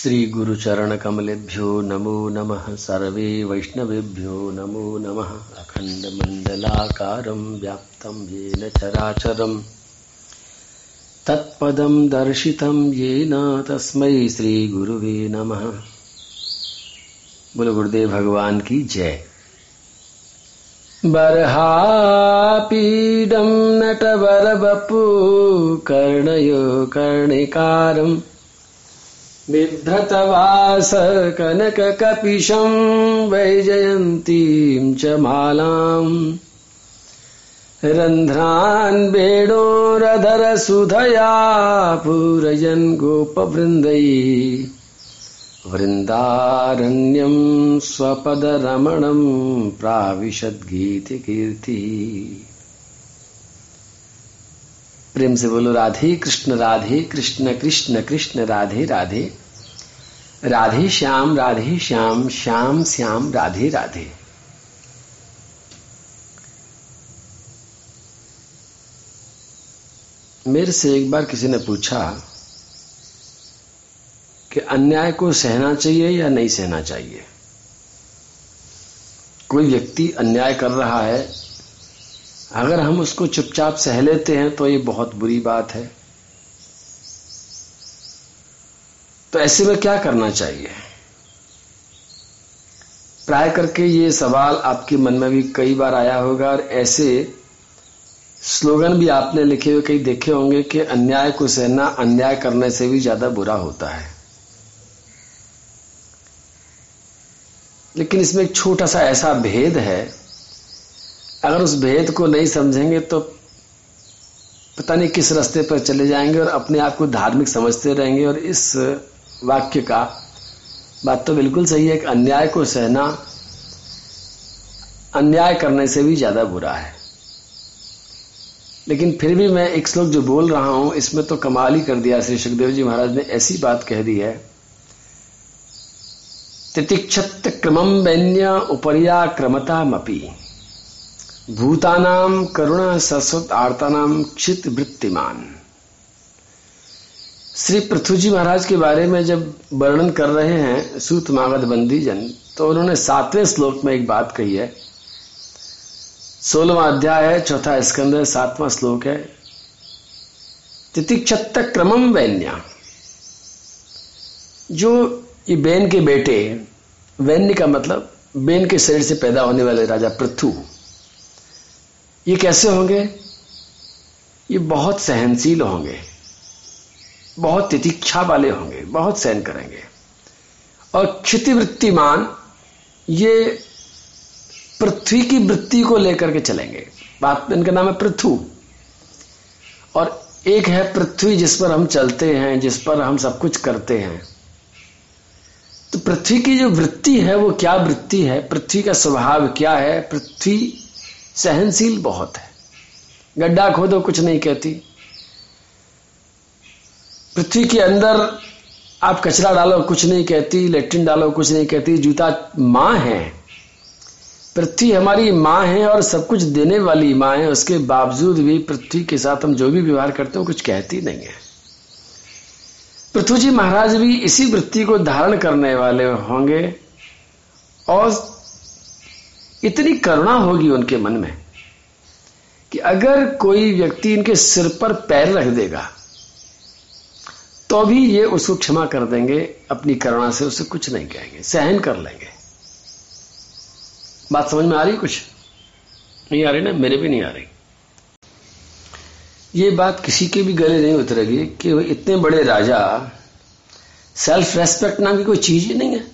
श्री गुरु चरण कमलेभ्यो नमो नमः। सर्वे वैष्णवेभ्यो नमो नमः। अखंड मंडलाकारं व्याप्तं येन चराचरं तत्पदं दर्शितं येन तस्मै श्री गुरुवे नमः। बोलो गुरुदेव भगवान की जय। बर्हापीडं नटवरवपु कर्णयो कर्णिकारम् बिभ्रतवास कनककपिशं वैजयन्तीं च मालां रन्ध्रान् वेणोरधरसुधया पूरयन् गोपवृन्दैः वृन्दारण्यं स्वपदरमणं प्राविशद्गीतिकीर्तिः। प्रेम से बोलो राधे कृष्ण कृष्ण कृष्ण राधे राधे। राधे श्याम श्याम श्याम राधे राधे। मेरे से एक बार किसी ने पूछा कि अन्याय को सहना चाहिए या नहीं सहना चाहिए। कोई व्यक्ति अन्याय कर रहा है, अगर हम उसको चुपचाप सह लेते हैं तो ये बहुत बुरी बात है। तो ऐसे में क्या करना चाहिए? प्राय करके ये सवाल आपके मन में भी कई बार आया होगा और ऐसे स्लोगन भी आपने लिखे हुए कई देखे होंगे कि अन्याय को सहना अन्याय करने से भी ज्यादा बुरा होता है। लेकिन इसमें एक छोटा सा ऐसा भेद है, अगर उस भेद को नहीं समझेंगे तो पता नहीं किस रास्ते पर चले जाएंगे और अपने आप को धार्मिक समझते रहेंगे। और इस वाक्य का बात तो बिल्कुल सही है कि अन्याय को सहना अन्याय करने से भी ज्यादा बुरा है। लेकिन फिर भी मैं एक श्लोक जो बोल रहा हूं इसमें तो कमाल ही कर दिया श्री सुखदेव जी महाराज ने। ऐसी बात कह दी है, तितिक्षत क्रमम वैन्य उपरिया क्रमतामपि भूतानाम करुणा सरस्वत आर्तानाम क्षित वृत्तिमान। श्री पृथ्वी जी महाराज के बारे में जब वर्णन कर रहे हैं सूत मागध बंदी जन, तो उन्होंने 7वें श्लोक में एक बात कही है। 16वां अध्याय है, 4था स्कंद है, 7वां श्लोक है। तितिक्षत क्रमम वैन्या, जो ये बैन के बेटे, वैन्य का मतलब बैन के शरीर से पैदा होने वाले राजा पृथु, ये कैसे होंगे? ये बहुत सहनशील होंगे, बहुत तितिक्षा वाले होंगे, बहुत सहन करेंगे। और क्षितिवृत्तिमान, ये पृथ्वी की वृत्ति को लेकर के चलेंगे। बात इनका नाम है पृथु। और एक है पृथ्वी जिस पर हम चलते हैं, जिस पर हम सब कुछ करते हैं। तो पृथ्वी की जो वृत्ति है वो क्या वृत्ति है, पृथ्वी का स्वभाव क्या है? पृथ्वी सहनशील बहुत है, गड्ढा खोदो कुछ नहीं कहती। पृथ्वी के अंदर आप कचरा डालो कुछ नहीं कहती, लेट्रिन डालो कुछ नहीं कहती। जूता माँ है, पृथ्वी हमारी माँ है और सब कुछ देने वाली माँ है। उसके बावजूद भी पृथ्वी के साथ हम जो भी व्यवहार करते हैं कुछ कहती नहीं है। पृथ्वी जी महाराज भी इसी वृत्ति को धारण करने वाले होंगे और इतनी करुणा होगी उनके मन में कि अगर कोई व्यक्ति इनके सिर पर पैर रख देगा तो भी ये उसको क्षमा कर देंगे, अपनी करुणा से उसे कुछ नहीं कहेंगे, सहन कर लेंगे। बात समझ में आ रही? कुछ नहीं आ रही ना? मेरे भी नहीं आ रही। ये बात किसी के भी गले नहीं उतरेगी कि वो इतने बड़े राजा, सेल्फ रेस्पेक्ट नाम की कोई चीज ही नहीं है।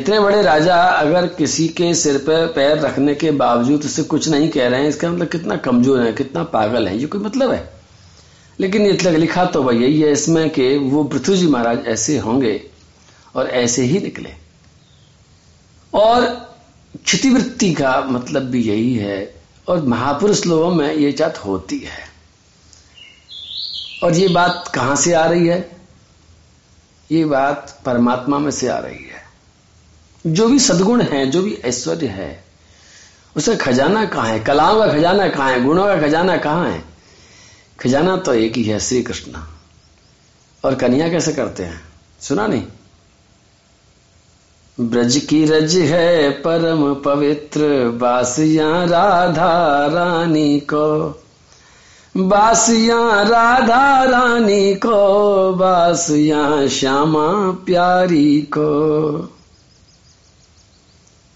इतने बड़े राजा अगर किसी के सिर पर पैर रखने के बावजूद उससे कुछ नहीं कह रहे हैं, इसका मतलब कितना कमजोर है, कितना पागल है, ये कोई मतलब है। लेकिन ये लिखा तो भाई यही है इसमें कि वो पृथ्वी जी महाराज ऐसे होंगे और ऐसे ही निकले। और क्षितिवृत्ति का मतलब भी यही है और महापुरुष लोगों में ये जात होती है। और ये बात कहां से आ रही है? ये बात परमात्मा में से आ रही है। जो भी सद्गुण है, जो भी ऐश्वर्य है, उसका खजाना कहाँ है? कलाओं का खजाना कहाँ है? गुणों का खजाना कहाँ है? खजाना तो एक ही है, श्री कृष्ण। और कन्या कैसे करते हैं? सुना नहीं। ब्रज की रज है परम पवित्र, बासियां राधा रानी को, बासियां राधा रानी को, बासियां श्यामा प्यारी को।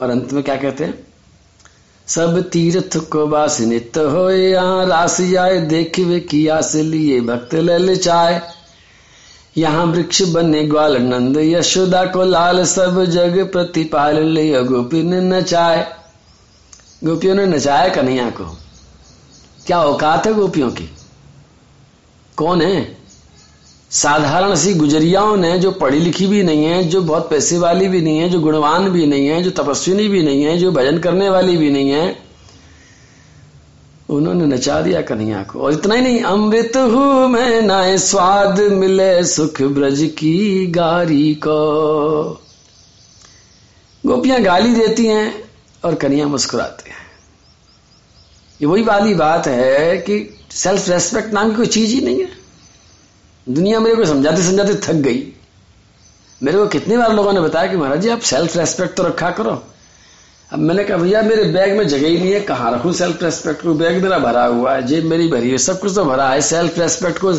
और अंत में क्या कहते हैं, सब तीर्थ को बास नित होए, यहाँ रास आए देखिवे किया से लिए भक्त ललचाए। यहाँ वृक्ष बने ग्वाल नंद यशोदा को लाल, सब जग प्रतिपाल ले गोपी ने नचाए। गोपियों ने नचाया कन्हैया को, क्या औकात है गोपियों की। कौन है, साधारण सी गुजरियाओं ने, जो पढ़ी लिखी भी नहीं है, जो बहुत पैसे वाली भी नहीं है, जो गुणवान भी नहीं है, जो तपस्विनी भी नहीं है, जो भजन करने वाली भी नहीं है, उन्होंने नचा दिया कन्हैया को। और इतना ही नहीं, अमृत हूं मैं नाय स्वाद मिले, सुख ब्रज की गारी को। गोपियां गाली देती हैं और कन्हैया मुस्कुराते हैं। ये वही वाली बात है कि सेल्फ रेस्पेक्ट नाम की कोई चीज ही नहीं है। दुनिया मेरे को समझाते समझाते थक गई। मेरे को कितनी बार लोगों ने बताया कि महाराज जी आप सेल्फ रेस्पेक्ट तो रखा करो। अब मैंने कहा भैया मेरे बैग में जगह ही नहीं है, कहाँ रखूं सेल्फ रेस्पेक्ट को। बैग मेरा भरा हुआ है, जेब मेरी भरी है, सब कुछ तो भरा है, सेल्फ रेस्पेक्ट को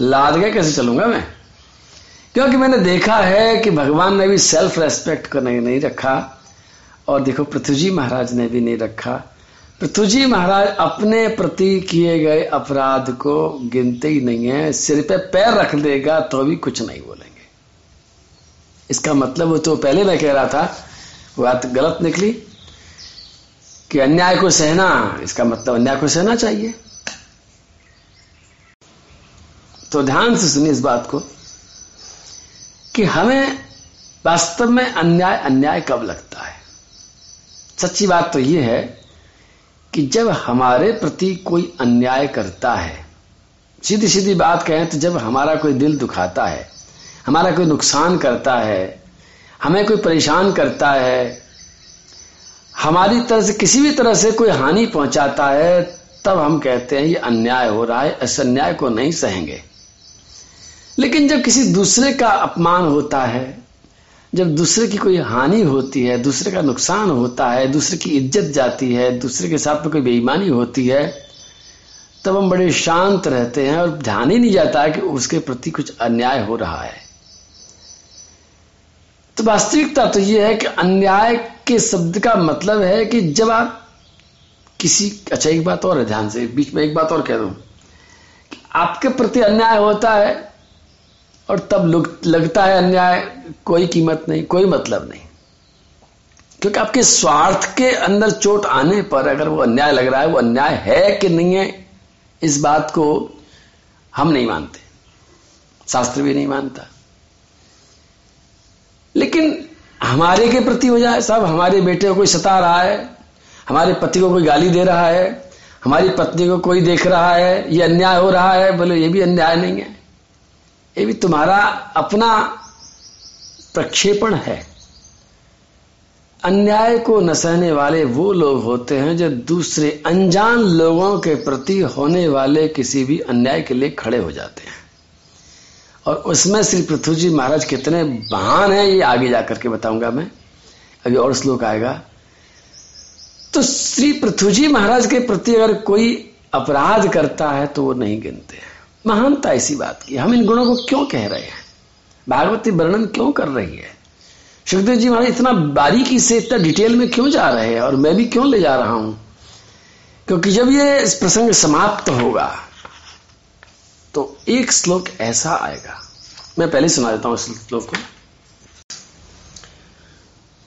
लाद के कैसे चलूंगा मैं। क्योंकि मैंने देखा है कि भगवान ने भी सेल्फ रेस्पेक्ट को नहीं रखा। और देखो पृथ्वी जी महाराज ने भी नहीं रखा। पृथ्वी जी महाराज अपने प्रति किए गए अपराध को गिनते ही नहीं है। सिर पे पैर रख देगा तो भी कुछ नहीं बोलेंगे। इसका मतलब वो तो पहले मैं कह रहा था, बात गलत निकली कि अन्याय को सहना, इसका मतलब अन्याय को सहना चाहिए। तो ध्यान से सुनिए इस बात को कि हमें वास्तव में अन्याय अन्याय कब लगता है। सच्ची बात तो ये है कि जब हमारे प्रति कोई अन्याय करता है, सीधी सीधी बात कहें तो जब हमारा कोई दिल दुखाता है, हमारा कोई नुकसान करता है, हमें कोई परेशान करता है, हमारी तरह से किसी भी तरह से कोई हानि पहुंचाता है, तब हम कहते हैं ये अन्याय हो रहा है, इस अन्याय को नहीं सहेंगे। लेकिन जब किसी दूसरे का अपमान होता है, जब दूसरे की कोई हानि होती है, दूसरे का नुकसान होता है, दूसरे की इज्जत जाती है, दूसरे के साथ में कोई बेईमानी होती है, तब हम बड़े शांत रहते हैं और ध्यान ही नहीं जाता है कि उसके प्रति कुछ अन्याय हो रहा है। तो वास्तविकता तो यह है कि अन्याय के शब्द का मतलब है कि जब आप किसी, अच्छा एक बात और है, ध्यान से, बीच में एक बात और कह दूं, कि आपके प्रति अन्याय होता है और तब लगता है अन्याय कोई कीमत नहीं, कोई मतलब नहीं। क्योंकि आपके स्वार्थ के अंदर चोट आने पर अगर वो अन्याय लग रहा है, वो अन्याय है कि नहीं है, इस बात को हम नहीं मानते, शास्त्र भी नहीं मानता। लेकिन हमारे के प्रति हो जाए साहब, हमारे बेटे को कोई सता रहा है, हमारे पति को कोई गाली दे रहा है, हमारी पत्नी को कोई देख रहा है, ये अन्याय हो रहा है, बोले ये भी अन्याय नहीं है, ये भी तुम्हारा अपना प्रक्षेपण है। अन्याय को न सहने वाले वो लोग होते हैं जो दूसरे अनजान लोगों के प्रति होने वाले किसी भी अन्याय के लिए खड़े हो जाते हैं। और उसमें श्री पृथ्वी जी महाराज कितने महान हैं ये आगे जाकर के बताऊंगा मैं, अभी और श्लोक आएगा। तो श्री पृथ्वी जी महाराज के प्रति अगर कोई अपराध करता है तो वो नहीं गिनते हैं। महानता इसी बात की। हम इन गुणों को क्यों कह रहे हैं, भागवती वर्णन क्यों कर रही है, सुखदेव जी महाराज इतना बारीकी से इतना डिटेल में क्यों जा रहे हैं, और मैं भी क्यों ले जा रहा हूं। क्योंकि जब ये इस प्रसंग समाप्त होगा तो एक श्लोक ऐसा आएगा, मैं पहले सुना देता हूं इस श्लोक को।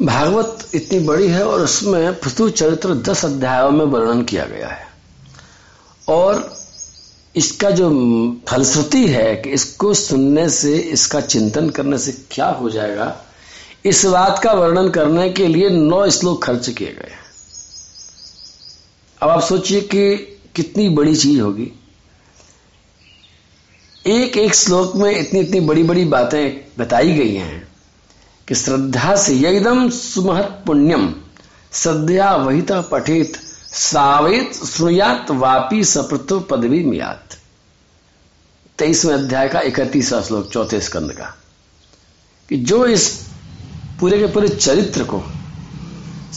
भागवत इतनी बड़ी है और उसमें पृथु चरित्र 10 अध्यायों में वर्णन किया गया है। और इसका जो फलश्रुति है कि इसको सुनने से, इसका चिंतन करने से क्या हो जाएगा, इस बात का वर्णन करने के लिए 9 श्लोक खर्च किए गए। अब आप सोचिए कि कितनी बड़ी चीज होगी। एक एक श्लोक में इतनी इतनी बड़ी बड़ी बातें बताई गई हैं कि श्रद्धा से यदम सुमहत पुण्यम श्रद्धया वहिता पठेत सावेत सुनुयात वापी सप्रतु पदवी मियात। 23वें अध्याय का 31वां श्लोक, 4थे स्कंद का। कि जो इस पूरे के पूरे चरित्र को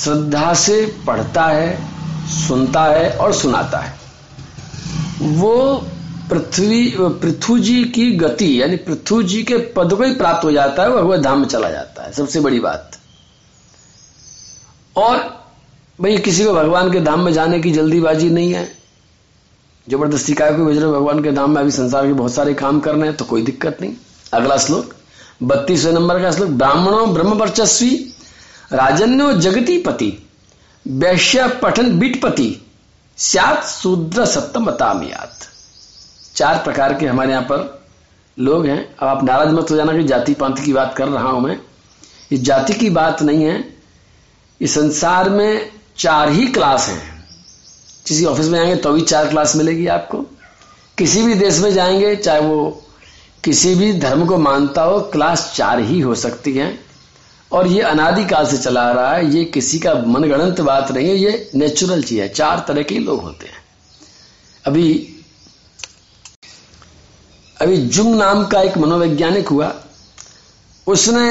श्रद्धा से पढ़ता है, सुनता है और सुनाता है, वो पृथ्वी जी की गति यानी पृथ्वी जी के पद को ही प्राप्त हो जाता है, वह भगवत धाम में चला जाता है। सबसे बड़ी बात। और भाई किसी को भगवान के धाम में जाने की जल्दीबाजी नहीं है, जबरदस्ती काय को भेज रहे भगवान के धाम में, अभी संसार के बहुत सारे काम करने हैं, तो कोई दिक्कत नहीं। अगला श्लोक 32वें नंबर का श्लोक, ब्राह्मणों ब्रह्म वर्चस्वी राजन्यो जगती पति वैश्य पठन बीटपति स्यात शूद्र सप्तम बतामियात। चार प्रकार के हमारे यहाँ पर लोग हैं। अब आप नाराज मत हो जाना कि जाति पांति की बात कर रहा हूं मैं, ये जाति की बात नहीं है। इस संसार में चार ही क्लास हैं। किसी ऑफिस में जाएंगे तो भी चार क्लास मिलेगी आपको, किसी भी देश में जाएंगे चाहे वो किसी भी धर्म को मानता हो, क्लास चार ही हो सकती है। और ये अनादिकाल से चला आ रहा है, ये किसी का मनगढ़ंत बात नहीं है, ये नेचुरल चीज है। चार तरह के लोग होते हैं। अभी अभी जुंग नाम का एक मनोवैज्ञानिक हुआ, उसने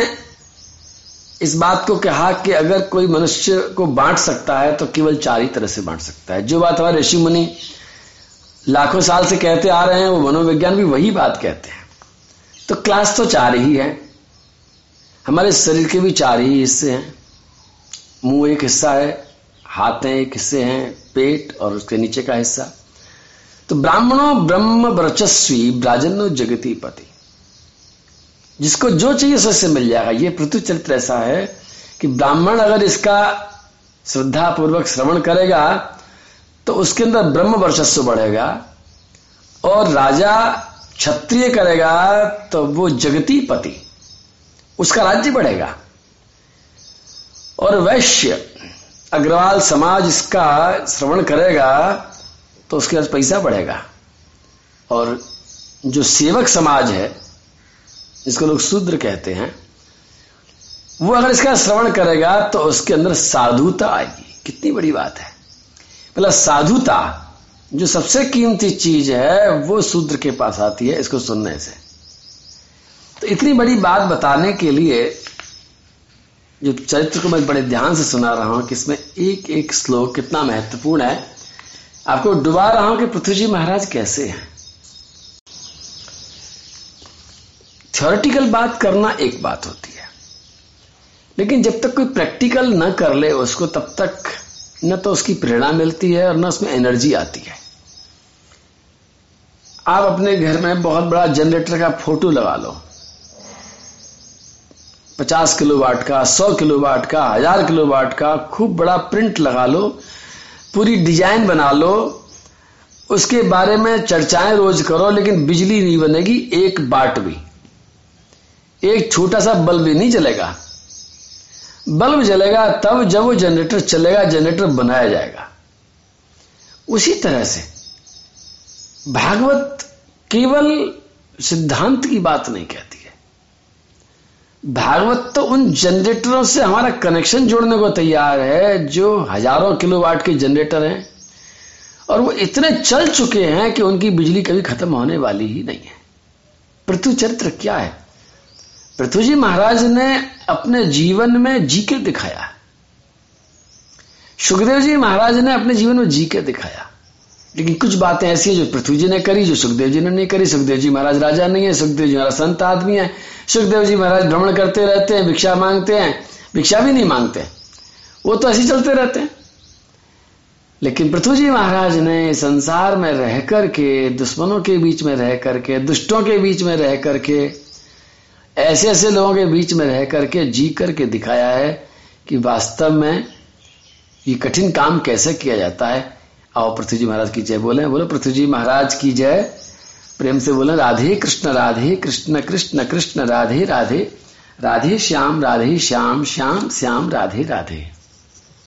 इस बात को कहा कि अगर कोई मनुष्य को बांट सकता है तो केवल चार ही तरह से बांट सकता है। जो बात हमारे ऋषि मुनि लाखों साल से कहते आ रहे हैं, वो मनोविज्ञान भी वही बात कहते हैं। तो क्लास तो चार ही है। हमारे शरीर के भी चार ही हिस्से हैं। मुंह एक हिस्सा है, हाथ एक हिस्से हैं, पेट और उसके नीचे का हिस्सा। तो ब्राह्मणों ब्रह्म वर्चस्वी राजन्यो जगती पति, जिसको जो चाहिए उससे मिल जाएगा। ये पृथ्वी चरित्र ऐसा है कि ब्राह्मण अगर इसका श्रद्धा पूर्वक श्रवण करेगा तो उसके अंदर ब्रह्म वर्चस्व बढ़ेगा, और राजा क्षत्रिय करेगा तो वो जगती पति, उसका राज्य बढ़ेगा। और वैश्य अग्रवाल समाज इसका श्रवण करेगा तो उसके पास पैसा बढ़ेगा। और जो सेवक समाज है जिसको लोग शूद्र कहते हैं, वो अगर इसका श्रवण करेगा तो उसके अंदर साधुता आएगी। कितनी बड़ी बात है। मतलब साधुता जो सबसे कीमती चीज है वो शूद्र के पास आती है इसको सुनने से। तो इतनी बड़ी बात बताने के लिए जो चरित्र को मैं बड़े ध्यान से सुना रहा हूं कि इसमें एक एक श्लोक कितना महत्वपूर्ण है, आपको डुबा रहा हूं कि पृथ्वी जी महाराज कैसे हैं। थ्योरेटिकल बात करना एक बात होती है, लेकिन जब तक कोई प्रैक्टिकल न कर ले उसको, तब तक न तो उसकी प्रेरणा मिलती है और न उसमें एनर्जी आती है। आप अपने घर में बहुत बड़ा जनरेटर का फोटो लगा लो, 50 किलोवाट का, 100 किलोवाट का, 1000 किलोवाट का, खूब बड़ा प्रिंट लगा लो, पूरी डिजाइन बना लो, उसके बारे में चर्चाएं रोज करो, लेकिन बिजली नहीं बनेगी एक वाट भी, एक छोटा सा बल्ब भी नहीं जलेगा। बल्ब जलेगा तब जब वो जनरेटर चलेगा, जनरेटर बनाया जाएगा। उसी तरह से भागवत केवल सिद्धांत की बात नहीं कहती है। भागवत तो उन जनरेटरों से हमारा कनेक्शन जोड़ने को तैयार है जो हजारों किलोवाट के जनरेटर हैं, और वो इतने चल चुके हैं कि उनकी बिजली कभी खत्म होने वाली ही नहीं है। पृथ्वी चरित्र क्या है? पृथ्वी जी महाराज ने अपने जीवन में जी के दिखाया, सुखदेव जी महाराज ने अपने जीवन में जी के दिखाया। लेकिन कुछ बातें ऐसी हैं जो पृथ्वी जी ने करी, जो सुखदेव जी ने नहीं करी। सुखदेव जी महाराज राजा नहीं है, सुखदेव जी महाराज संत आदमी है, सुखदेव जी महाराज भ्रमण करते रहते हैं, भिक्षा मांगते हैं, भिक्षा भी नहीं मांगते, वो तो ऐसे चलते रहते हैं। लेकिन पृथ्वी जी महाराज ने संसार में रह करके, दुश्मनों के बीच में रह करके, दुष्टों के बीच में रह करके, ऐसे ऐसे लोगों के बीच में रह करके जी करके दिखाया है कि वास्तव में ये कठिन काम कैसे किया जाता है। आओ पृथ्वी जी महाराज की जय बोले, बोलो पृथ्वी जी महाराज की जय, प्रेम से बोले। राधे कृष्ण कृष्ण कृष्ण राधे राधे, राधे श्याम श्याम श्याम श्याम राधे राधे।